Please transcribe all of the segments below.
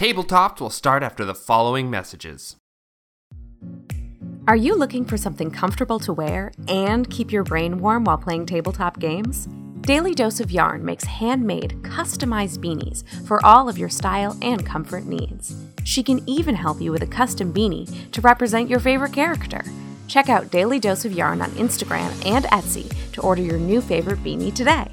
Tabletopped will start after the following messages. Are you looking for something comfortable to wear and keep your brain warm while playing tabletop games? Daily Dose of Yarn makes handmade, customized beanies for all of your style and comfort needs. She can even help you with a custom beanie to represent your favorite character. Check out Daily Dose of Yarn on Instagram and Etsy to order your new favorite beanie today.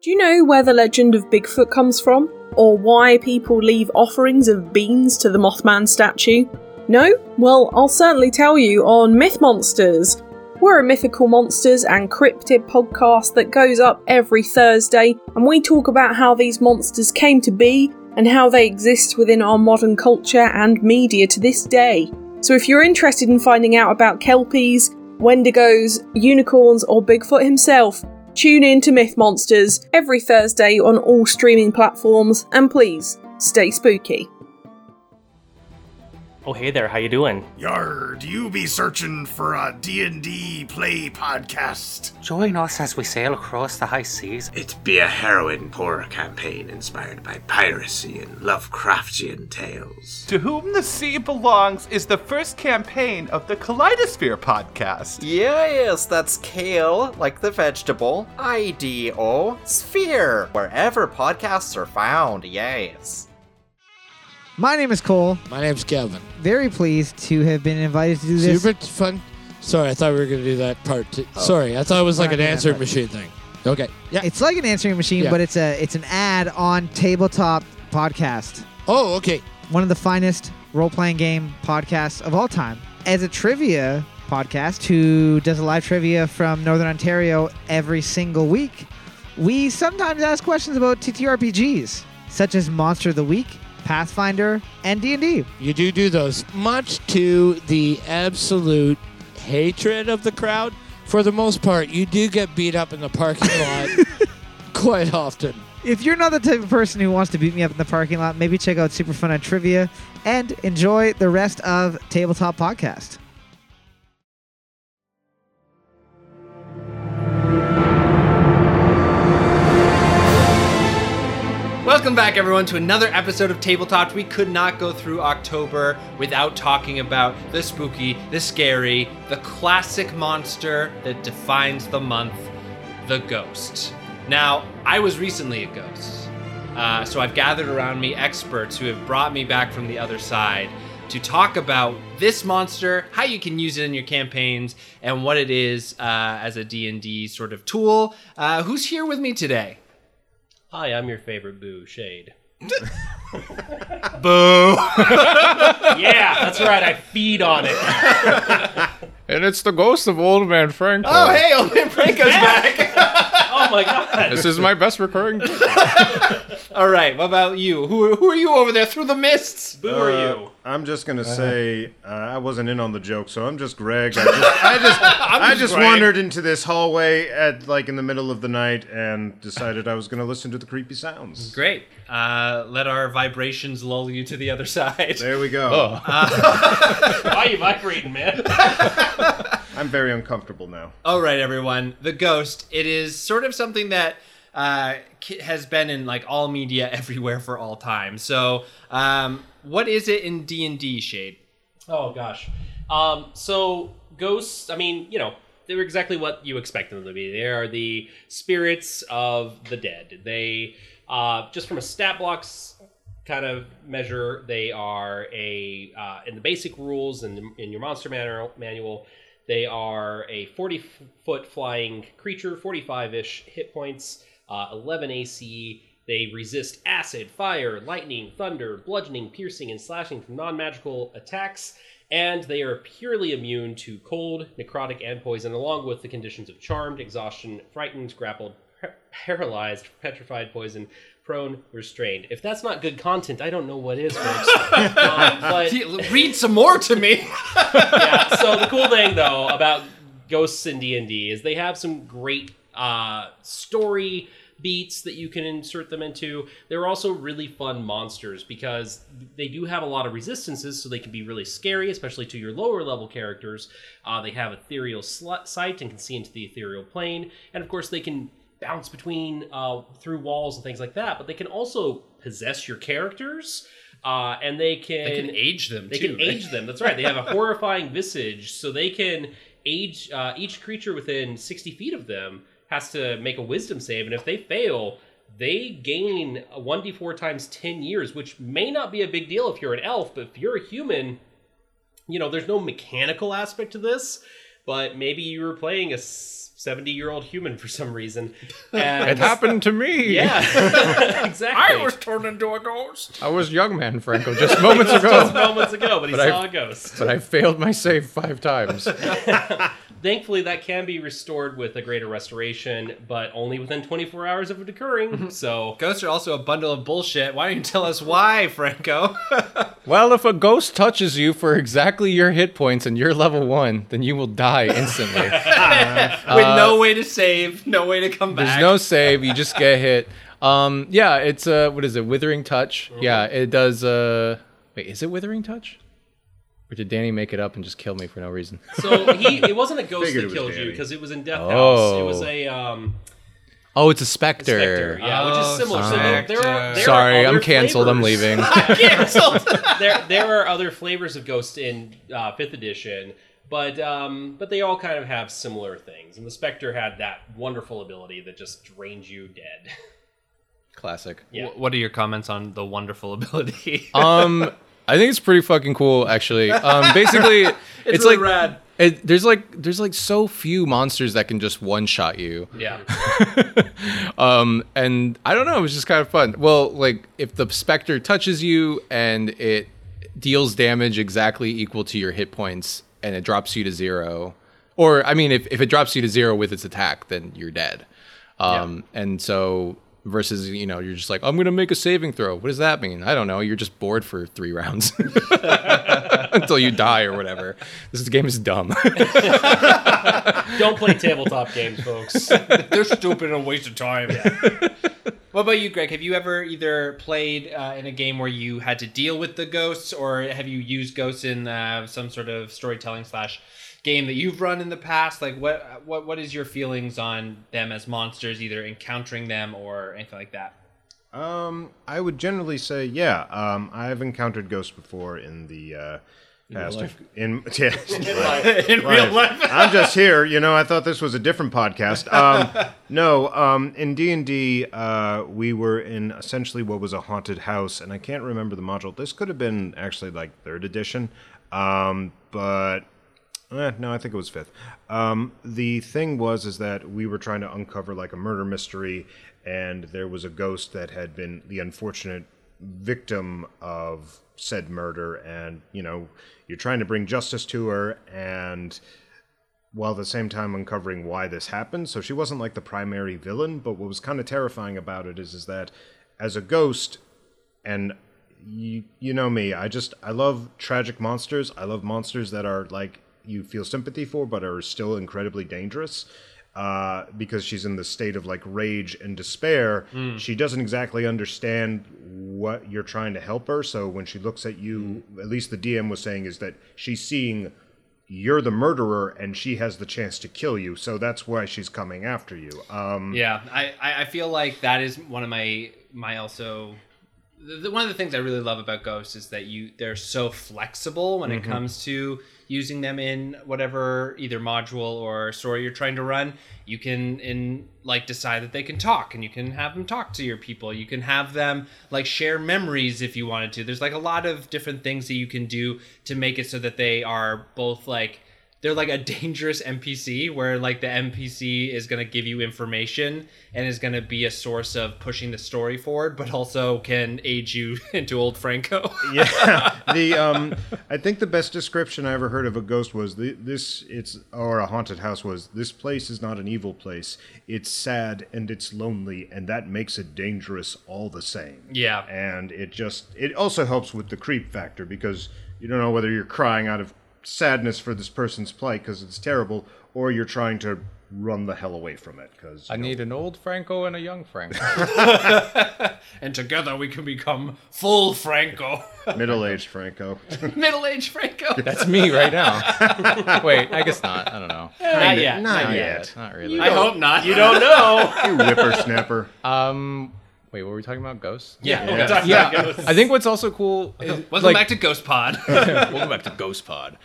Do you know where the legend of Bigfoot comes from? Or why people leave offerings of beans to the Mothman statue? No? Well, I'll certainly tell you on Myth Monsters. We're a mythical monsters and cryptid podcast that goes up every Thursday, and we talk about how these monsters came to be and how they exist within our modern culture and media to this day. So if you're interested in finding out about Kelpies, Wendigos, unicorns, or Bigfoot himself, tune in to Myth Monsters every Thursday on all streaming platforms, and please, stay spooky. Oh, hey there, how you doing? Yar, do you be searching for a D&D play podcast? Join us as we sail across the high seas. It'd be a heroine-horror campaign inspired by piracy and Lovecraftian tales. To Whom the Sea Belongs is the first campaign of the Kaleidosphere podcast. Yes, that's kale, like the vegetable, I-D-O, sphere, wherever podcasts are found, yes. My name is Cole. My name's Kevin. Very pleased to have been invited to do this. Super fun. Sorry, I thought we were going to do that part too. Oh. Sorry, I thought it was like an answering machine thing. Okay. Yeah. It's like an answering machine, but it's an ad on Tabletop Podcast. Oh, okay. One of the finest role-playing game podcasts of all time. As a trivia podcast who does a live trivia from Northern Ontario every single week, we sometimes ask questions about TTRPGs, such as Monster of the Week, Pathfinder, and D&D. You do those, much to the absolute hatred of the crowd. For the most part, you do get beat up in the parking lot quite often. If you're not the type of person who wants to beat me up in the parking lot, maybe check out Super Fun on Trivia and enjoy the rest of Tabletop Podcast. Welcome back, everyone, to another episode of Tabletopped. We could not go through October without talking about the spooky, the scary, the classic monster that defines the month, the ghost. Now, I was recently a ghost, so I've gathered around me experts who have brought me back from the other side to talk about this monster, how you can use it in your campaigns, and what it is as a D&D sort of tool. Who's here with me today? Hi, I'm your favorite boo, Shade. Boo! Yeah, that's right, I feed on it. And it's the ghost of Old Man Franco. Oh, hey, Old Man Franco's back! Oh my god. This is my best recurring. Alright, what about you? Who are you over there through the mists? Boo are you? I'm just going to say, I wasn't in on the joke, so I'm just Greg. I just wandered into this hallway in the middle of the night and decided I was going to listen to the creepy sounds. Great. Let our vibrations lull you to the other side. There we go. Oh. Why are you vibrating, man? I'm very uncomfortable now. All right, everyone. The ghost. It is sort of something that has been in all media everywhere for all time. So, what is it in D&D, Shade? Oh, gosh. So, ghosts, I mean, they're exactly what you expect them to be. They are the spirits of the dead. They, just from a stat blocks kind of measure, they are in the basic rules in your monster manual, they are a 40-foot flying creature, 45-ish hit points, 11 AC. They resist acid, fire, lightning, thunder, bludgeoning, piercing, and slashing from non-magical attacks, and they are purely immune to cold, necrotic, and poison, along with the conditions of charmed, exhaustion, frightened, grappled, paralyzed, petrified, poison, prone, restrained. If that's not good content, I don't know what is, folks. Read some more to me. Yeah, so the cool thing, though, about ghosts in D&D is they have some great story beats that you can insert them into. They're also really fun monsters because they do have a lot of resistances, so they can be really scary, especially to your lower level characters. They have ethereal sight and can see into the ethereal plane. And of course, they can bounce between through walls and things like that, but they can also possess your characters, and they can age them. They can age them. That's right. They have a horrifying visage, so they can age each creature within 60 feet of them has to make a wisdom save, and if they fail, they gain 1d4 times 10 years, which may not be a big deal if you're an elf, but if you're a human, you know, there's no mechanical aspect to this, but maybe you were playing a 70-year-old human for some reason. And it happened to me. Yeah, exactly. I was turned into a ghost. I was young man, Franco, just moments ago. Just moments ago, but I saw a ghost. But I failed my save 5 times. Thankfully, that can be restored with a greater restoration, but only within 24 hours of it occurring, so... Ghosts are also a bundle of bullshit. Why don't you tell us why, Franco? Well, if a ghost touches you for exactly your hit points and you're level 1, then you will die instantly. With no way to save, no way to come back. There's no save, you just get hit. Yeah, it's what is it, Withering Touch? Mm-hmm. Yeah, it does... Wait, is it Withering Touch? Or did Danny make it up and just kill me for no reason? So it wasn't a ghost that killed you, because it was in Death House. It was a... Oh, it's a specter. A specter, yeah, which is similar. So there Sorry, I'm canceled. Flavors. I'm leaving. I'm canceled! There are other flavors of ghosts in 5th edition, but they all kind of have similar things. And the specter had that wonderful ability that just drains you dead. Classic. Yeah. What are your comments on the wonderful ability? I think it's pretty fucking cool, actually. Basically, it's really like rad. There's like so few monsters that can just one shot you. Yeah. And I don't know, it was just kind of fun. Well, like if the specter touches you and it deals damage exactly equal to your hit points, and it drops you to 0, or I mean, if it drops you to 0 with its attack, then you're dead. And so. Versus, you know, you're just like, I'm going to make a saving throw. What does that mean? I don't know. You're just bored for 3 rounds until you die or whatever. This game is dumb. Don't play tabletop games, folks. They're stupid and a waste of time. Yeah. What about you, Greg? Have you ever either played in a game where you had to deal with the ghosts, or have you used ghosts in some sort of storytelling / game that you've run in the past? Like what is your feelings on them as monsters, either encountering them or anything like that? I would generally say I've encountered ghosts before in the past. In real life. I'm just here, you know, I thought this was a different podcast. In D&D we were in essentially what was a haunted house, and I can't remember the module. This could have been actually like 3rd edition. But no, I think it was 5th. The thing was that we were trying to uncover like a murder mystery, and there was a ghost that had been the unfortunate victim of said murder, and, you know, you're trying to bring justice to her, and while at the same time uncovering why this happened. So she wasn't like the primary villain, but what was kind of terrifying about it is that as a ghost, and you know me, I love tragic monsters. I love monsters that are like, you feel sympathy for, but are still incredibly dangerous, because she's in the state of like rage and despair. Mm. She doesn't exactly understand what you're trying to help her. So when she looks at you, at least the DM was saying, is that she's seeing you're the murderer and she has the chance to kill you. So that's why she's coming after you. I feel like that is one of my also... One of the things I really love about ghosts is that they're so flexible when it comes to using them in whatever either module or story you're trying to run. You can decide that they can talk, and you can have them talk to your people. You can have them like share memories if you wanted to. There's like a lot of different things that you can do to make it so that they are both like, they're like a dangerous NPC where like the NPC is going to give you information and is going to be a source of pushing the story forward, but also can age you into old Franco. Yeah. I think the best description I ever heard of a ghost was or a haunted house was, this place is not an evil place. It's sad and it's lonely, and that makes it dangerous all the same. Yeah. And it also helps with the creep factor, because you don't know whether you're crying out of sadness for this person's plight because it's terrible, or you're trying to run the hell away from it. Because I need an old Franco and a young Franco. And together we can become full Franco. Middle-aged Franco. Middle-aged Franco. That's me right now. Wait, I guess not. I don't know. Not yet. Not yet. Not really. I hope not. You don't know. You whippersnapper. Wait, were we talking about ghosts? Yeah, we're talking about ghosts. I think what's also cool is... Welcome back to Ghost Pod. Welcome back to Ghost Pod.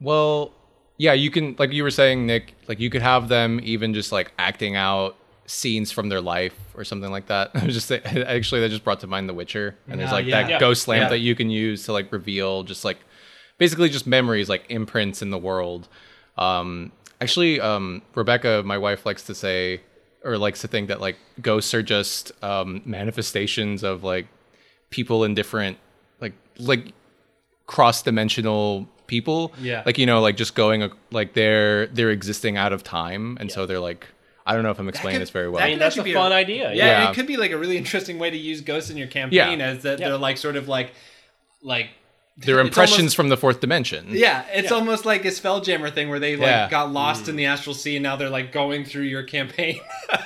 Well, yeah, you can... Like you were saying, Nick, like you could have them even just like acting out scenes from their life or something like that. I was just saying, actually, that just brought to mind The Witcher. And there's ghost lamp that you can use to like reveal just like... Basically just memories, like imprints in the world. Rebecca, my wife, likes to say... or likes to think that like ghosts are just manifestations of like people in different like cross-dimensional people. Yeah. Like, you know, like just going like they're existing out of time. And so they're like, I don't know if I'm explaining this very well. I mean, that's a fun idea. Yeah. It could be like a really interesting way to use ghosts in your campaign as that they're like sort of like they're impressions almost, from the fourth dimension. Yeah, it's almost like a Spelljammer thing where they got lost in the astral sea and now they're like going through your campaign.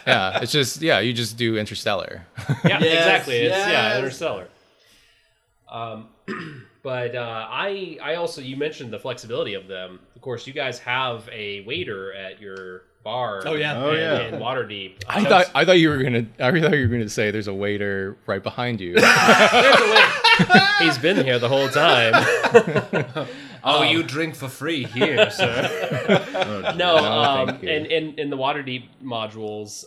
Yeah, it's just you just do Interstellar. Yeah, yes, exactly. It's Interstellar. I also you mentioned the flexibility of them. Of course, you guys have a waiter at your bar. In Waterdeep. I thought you were gonna say there's a waiter right behind you. There's a waiter. He's been here the whole time. You drink for free here, sir. In the Waterdeep modules,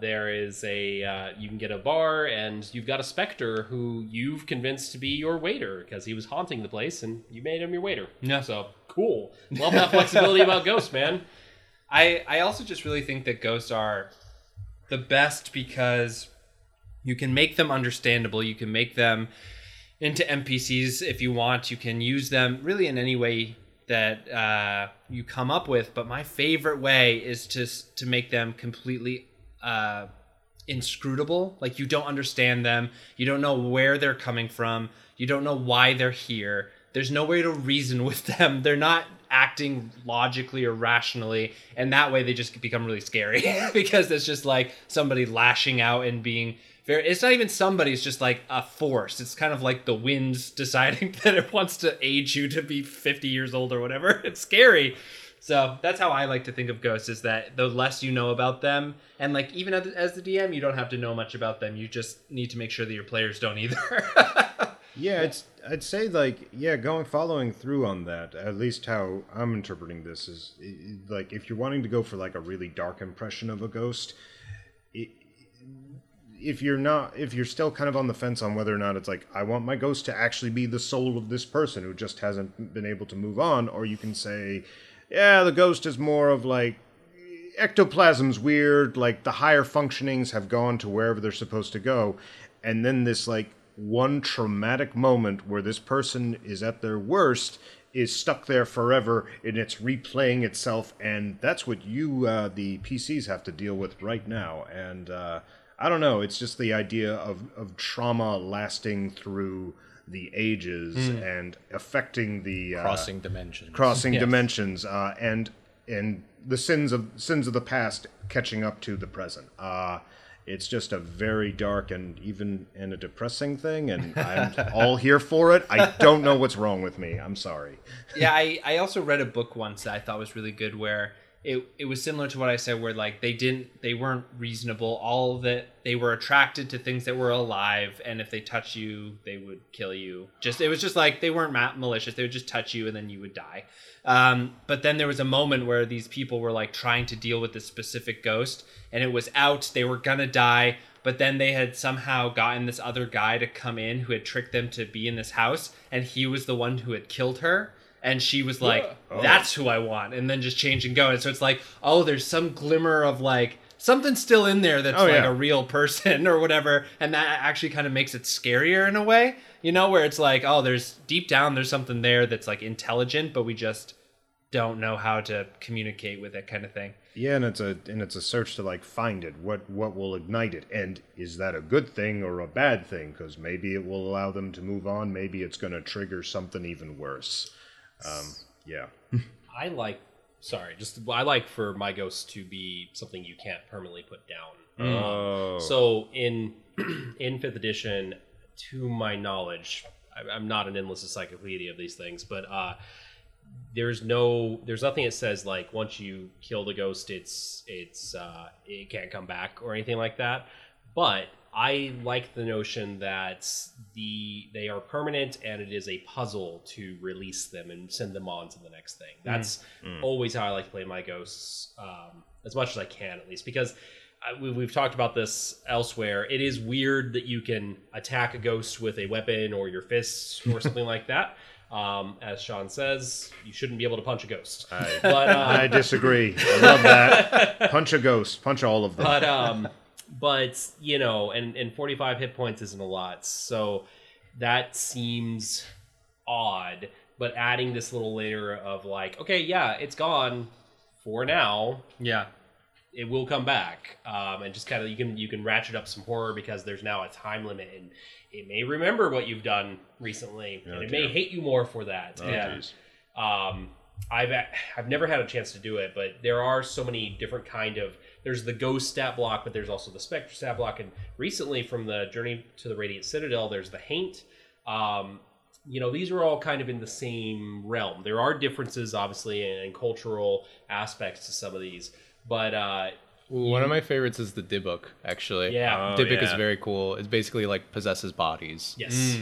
there is a you can get a bar, and you've got a specter who you've convinced to be your waiter because he was haunting the place, and you made him your waiter. Yeah. So cool. Love that flexibility about ghosts, man. I also just really think that ghosts are the best because you can make them understandable. You can make them into NPCs if you want. You can use them really in any way that you come up with. But my favorite way is to make them completely inscrutable. Like, you don't understand them. You don't know where they're coming from. You don't know why they're here. There's no way to reason with them. They're not acting logically or rationally, and that way they just become really scary because it's just like somebody lashing out and being... It's not even somebody, it's just like a force. It's kind of like the wind's deciding that it wants to age you to be 50 years old or whatever. It's scary. So that's how I like to think of ghosts, is that the less you know about them, and like even as the DM, you don't have to know much about them. You just need to make sure that your players don't either. I'd say following through on that, at least how I'm interpreting this, is like if you're wanting to go for like a really dark impression of a ghost... If you're still kind of on the fence on whether or not it's like, I want my ghost to actually be the soul of this person who just hasn't been able to move on, or you can say, yeah, the ghost is more of like, ectoplasm's weird, like the higher functionings have gone to wherever they're supposed to go. And then this like one traumatic moment where this person is at their worst is stuck there forever, and it's replaying itself. And that's what you, the PCs, have to deal with right now. And, I don't know. It's just the idea of trauma lasting through the ages and affecting the crossing dimensions. And the sins of the past catching up to the present. It's just a very dark and a depressing thing, and I'm all here for it. I don't know what's wrong with me. I'm sorry. Yeah, I also read a book once that I thought was really good where It was similar to what I said, where like they weren't reasonable. All that they were attracted to things that were alive, and if they touch you, they would kill you. It was just like they weren't malicious. They would just touch you, and then you would die. But then there was a moment where these people were like trying to deal with this specific ghost, and it was out. They were gonna die, but then they had somehow gotten this other guy to come in who had tricked them to be in this house, and he was the one who had killed her. And she was like, that's who I want. And then just change and go. And so it's like, there's some glimmer of like, something's still in there that's a real person or whatever. And that actually kind of makes it scarier in a way, you know, where it's like, there's deep down, there's something there that's like intelligent, but we just don't know how to communicate with it, kind of thing. Yeah, and it's a search to like find it. What will ignite it, and is that a good thing or a bad thing? Because maybe it will allow them to move on. Maybe it's going to trigger something even worse. I like Sorry, just I like for my ghosts to be something you can't permanently put down. Oh. So in 5th edition, to my knowledge, I'm not an endless encyclopedia of these things, but there's nothing that says like once you kill the ghost, it can't come back or anything like that. But I like the notion that they are permanent and it is a puzzle to release them and send them on to the next thing. That's always how I like to play my ghosts, as much as I can, at least. Because we've talked about this elsewhere. It is weird that you can attack a ghost with a weapon or your fists or something like that. As Sean says, you shouldn't be able to punch a ghost. I disagree. I love that. Punch a ghost. Punch all of them. But, you know, and 45 hit points isn't a lot, so that seems odd. But adding this little layer of like, okay, yeah, it's gone for now. Yeah. It will come back. And just kind of, you can ratchet up some horror because there's now a time limit and it may remember what you've done recently. Oh, and it may hate you more for that. Oh, and, I've never had a chance to do it, but there are so many different kind of, there's the ghost stat block, but there's also the spectre stat block. And recently from the Journey to the Radiant Citadel, there's the haint. You know, these are all kind of in the same realm. There are differences, obviously, and cultural aspects to some of these. But one of my favorites is the dibbuk, actually. Yeah. Dibbuk is very cool. It basically like possesses bodies. Yes.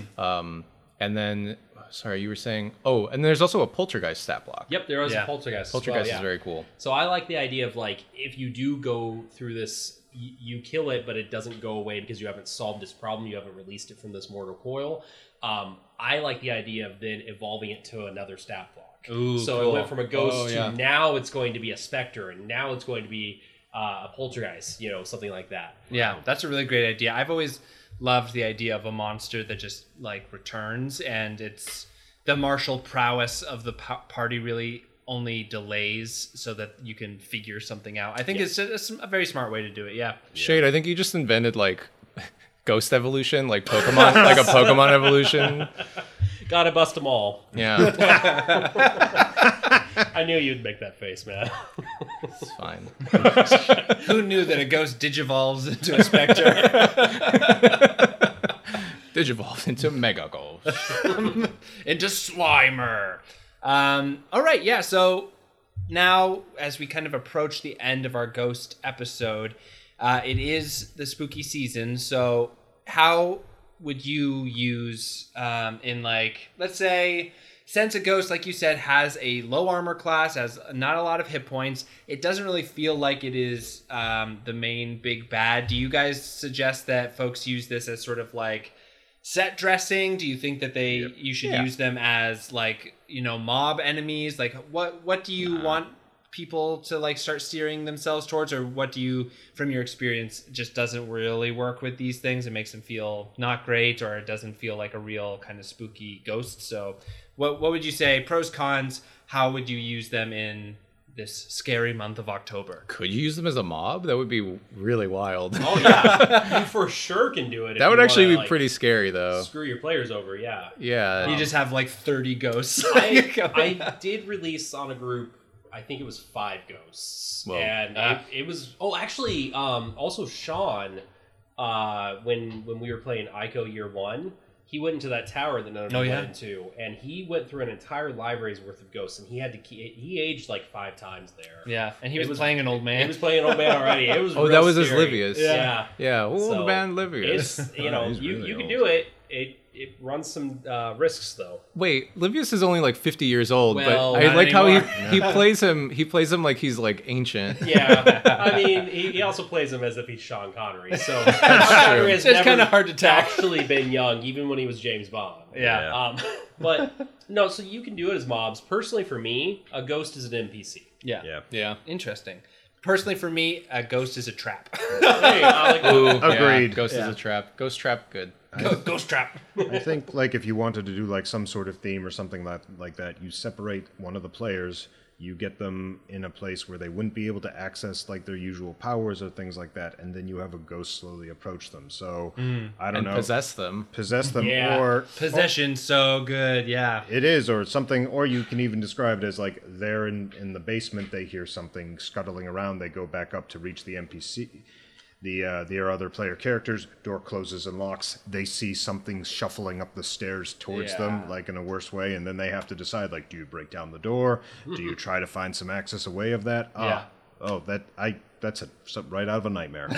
And then, sorry, you were saying, and there's also a poltergeist stat block. Yep, there is a poltergeist. Poltergeist is very cool. So I like the idea of like, if you do go through this, you kill it, but it doesn't go away because you haven't solved this problem. You haven't released it from this mortal coil. I like the idea of then evolving it to another stat block. Ooh, so cool. It went from a ghost to now it's going to be a specter, and now it's going to be a poltergeist, you know, something like that. Yeah, that's a really great idea. I've always loved the idea of a monster that just like returns, and it's the martial prowess of the party really only delays so that you can figure something out. I think it's a very smart way to do it. Yeah. Shade, I think you just invented like ghost evolution, like Pokemon, like a Pokemon evolution. Gotta bust them all. Yeah. I knew you'd make that face, man. It's fine. Who knew that a ghost digivolves into a specter? Digivolves into Mega Golf. Into Slimer. All right, yeah, so now as we kind of approach the end of our ghost episode, it is the spooky season, so how would you use in like, let's say, since a ghost, like you said, has a low armor class, has not a lot of hit points, it doesn't really feel like it is the main big bad. Do you guys suggest that folks use this as sort of like set dressing? Do you think that they you should use them as like, you know, mob enemies? Like what do you want people to like start steering themselves towards, or what do you, from your experience, just doesn't really work with these things? It makes them feel not great, or it doesn't feel like a real kind of spooky ghost. So what would you say, pros, cons, how would you use them in this scary month of October? Could you use them as a mob? That would be really wild. Oh yeah. You for sure can do it. That would actually be like, pretty scary though. Screw your players over. Yeah. You just have like 30 ghosts. I did release on a group, I think it was 5 ghosts. Whoa. And it was, actually, also Sean, when we were playing Ico Year One, he went into that tower that none of us went into, and he went through an entire library's worth of ghosts, and he had to, he aged like 5 times there. Yeah, and he was playing an old man. He was playing an old man already. It was that was scary. His Livius. Yeah, old man Livius. It's, you know, you can do it. It runs some risks though. Wait, Livius is only like 50 years old, well, but I like anymore. How he plays him. He plays him like he's like ancient. Yeah, I mean, he also plays him as if he's Sean Connery. So Connery has never kind of hard to tell. Actually been young, even when he was James Bond. Yeah. But no, so you can do it as mobs. Personally, for me, a ghost is an NPC. Yeah. Interesting. Personally, for me, a ghost is a trap. Hey, agreed. Yeah, ghost is a trap. Ghost trap, good. Ghost trap. I think like if you wanted to do like some sort of theme or something like that, you separate one of the players. You get them in a place where they wouldn't be able to access like their usual powers or things like that, and then you have a ghost slowly approach them. So I don't know, possess them, yeah. Or possession, so good, yeah, it is, or something. Or you can even describe it as like they're in the basement, they hear something scuttling around, they go back up to reach the NPC. The other player characters, door closes and locks. They see something shuffling up the stairs towards them, like in a worse way, and then they have to decide, like, do you break down the door? Do you try to find some access away of that? That's right out of a nightmare.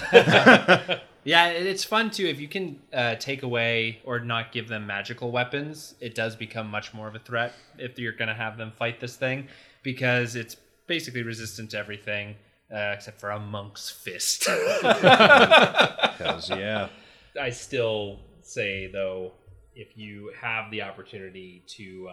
Yeah, it's fun, too. If you can take away or not give them magical weapons, it does become much more of a threat if you're going to have them fight this thing, because it's basically resistant to everything. Except for a monk's fist. Because, yeah. I still say, though, if you have the opportunity to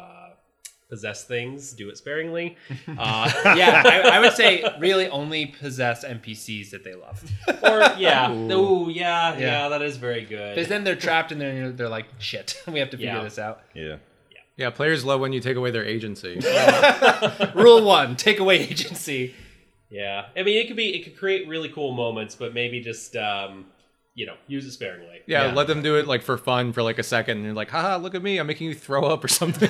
possess things, do it sparingly. I would say really only possess NPCs that they love. Or, yeah. Yeah, that is very good. Because then they're trapped in there and they're like, shit, we have to figure this out. Yeah. Yeah, players love when you take away their agency. Rule 1, take away agency. Yeah, I mean, it could create really cool moments, but maybe just, use it sparingly. Yeah, yeah, let them do it, like, for fun for, like, a second, and you're like, haha, look at me, I'm making you throw up or something.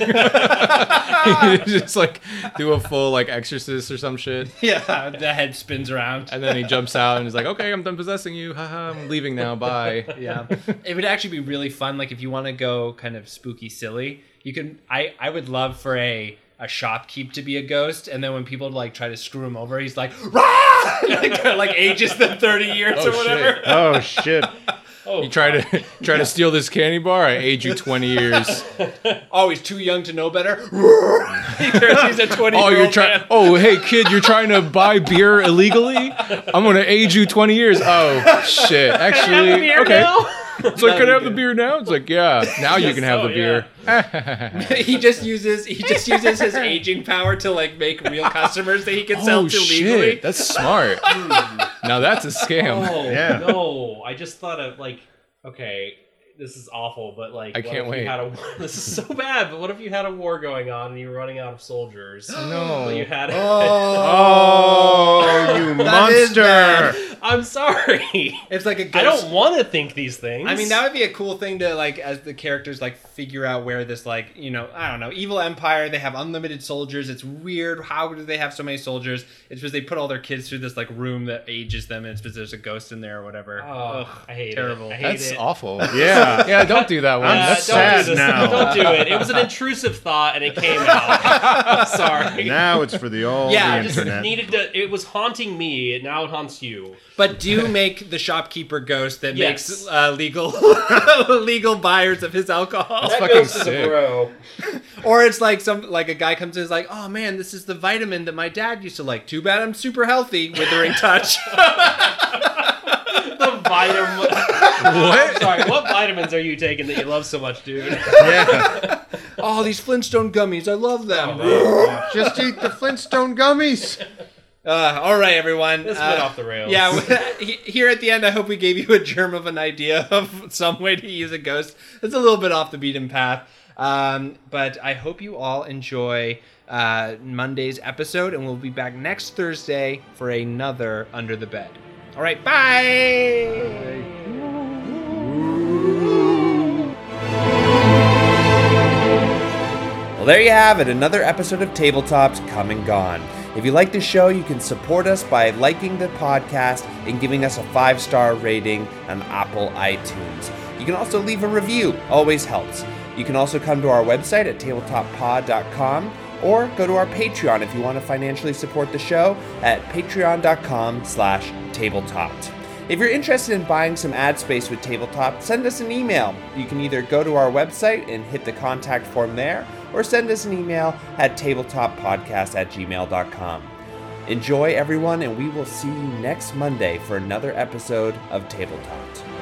Just, like, do a full, like, exorcist or some shit. Yeah, the head spins around. And then he jumps out and he's like, okay, I'm done possessing you, haha, I'm leaving now, bye. Yeah, it would actually be really fun, like, if you want to go kind of spooky silly, you can, I would love for a shopkeep to be a ghost, and then when people like try to screw him over, he's like, rah! like ages them 30 years or whatever. Shit. Oh shit! Oh, you try to steal this candy bar? I age you 20 years. Oh, he's too young to know better. He's a 20-year-old. Oh, hey kid, you're trying to buy beer illegally? I'm gonna age you 20 years. Oh shit! Actually, okay. It's like, can I have the beer now? It's like, yeah, now you can have the beer. Yeah. he just uses his aging power to like make real customers that he can sell to legally. That's smart. Now that's a scam. No, I just thought of like, okay, this is awful, but like, I can't wait. This is so bad, but what if you had a war going on and you were running out of soldiers? No, you had. Oh, you monster! I'm sorry. It's like a ghost. I don't want to think these things. I mean, that would be a cool thing to, like, as the characters, like, figure out where this, like, you know, I don't know, evil empire, they have unlimited soldiers. It's weird. How do they have so many soldiers? It's because they put all their kids through this, like, room that ages them, and it's because there's a ghost in there or whatever. Oh, I hate it. I hate That's it. Awful. Yeah. Yeah, don't do that one. That's sad now. Don't do it. It was an intrusive thought, and it came out. I'm sorry. Now it's for the all the internet. Yeah, I just needed to, it was haunting me, and now it haunts you. But do make the shopkeeper ghost that makes legal buyers of his alcohol. That's fucking sick. Bro. Or it's like a guy comes in and is like, oh man, this is the vitamin that my dad used to like. Too bad I'm super healthy. Withering touch. The vitamin. What? Sorry, what vitamins are you taking that you love so much, dude? Yeah. Oh, these Flintstone gummies. I love them. Oh, just eat the Flintstone gummies. All right, everyone. This went off the rails. Yeah, here at the end, I hope we gave you a germ of an idea of some way to use a ghost. It's a little bit off the beaten path. But I hope you all enjoy Monday's episode, and we'll be back next Thursday for another Under the Bed. All right, bye! Bye. Well, there you have it, another episode of Tabletops Come and Gone. If you like the show, you can support us by liking the podcast and giving us a 5-star rating on Apple iTunes. You can also leave a review, always helps. You can also come to our website at tabletoppod.com or go to our Patreon if you want to financially support the show at patreon.com/tabletopped. If you're interested in buying some ad space with Tabletop, send us an email. You can either go to our website and hit the contact form there, or send us an email at tabletoppodcast@gmail.com. Enjoy, everyone, and we will see you next Monday for another episode of Tabletop.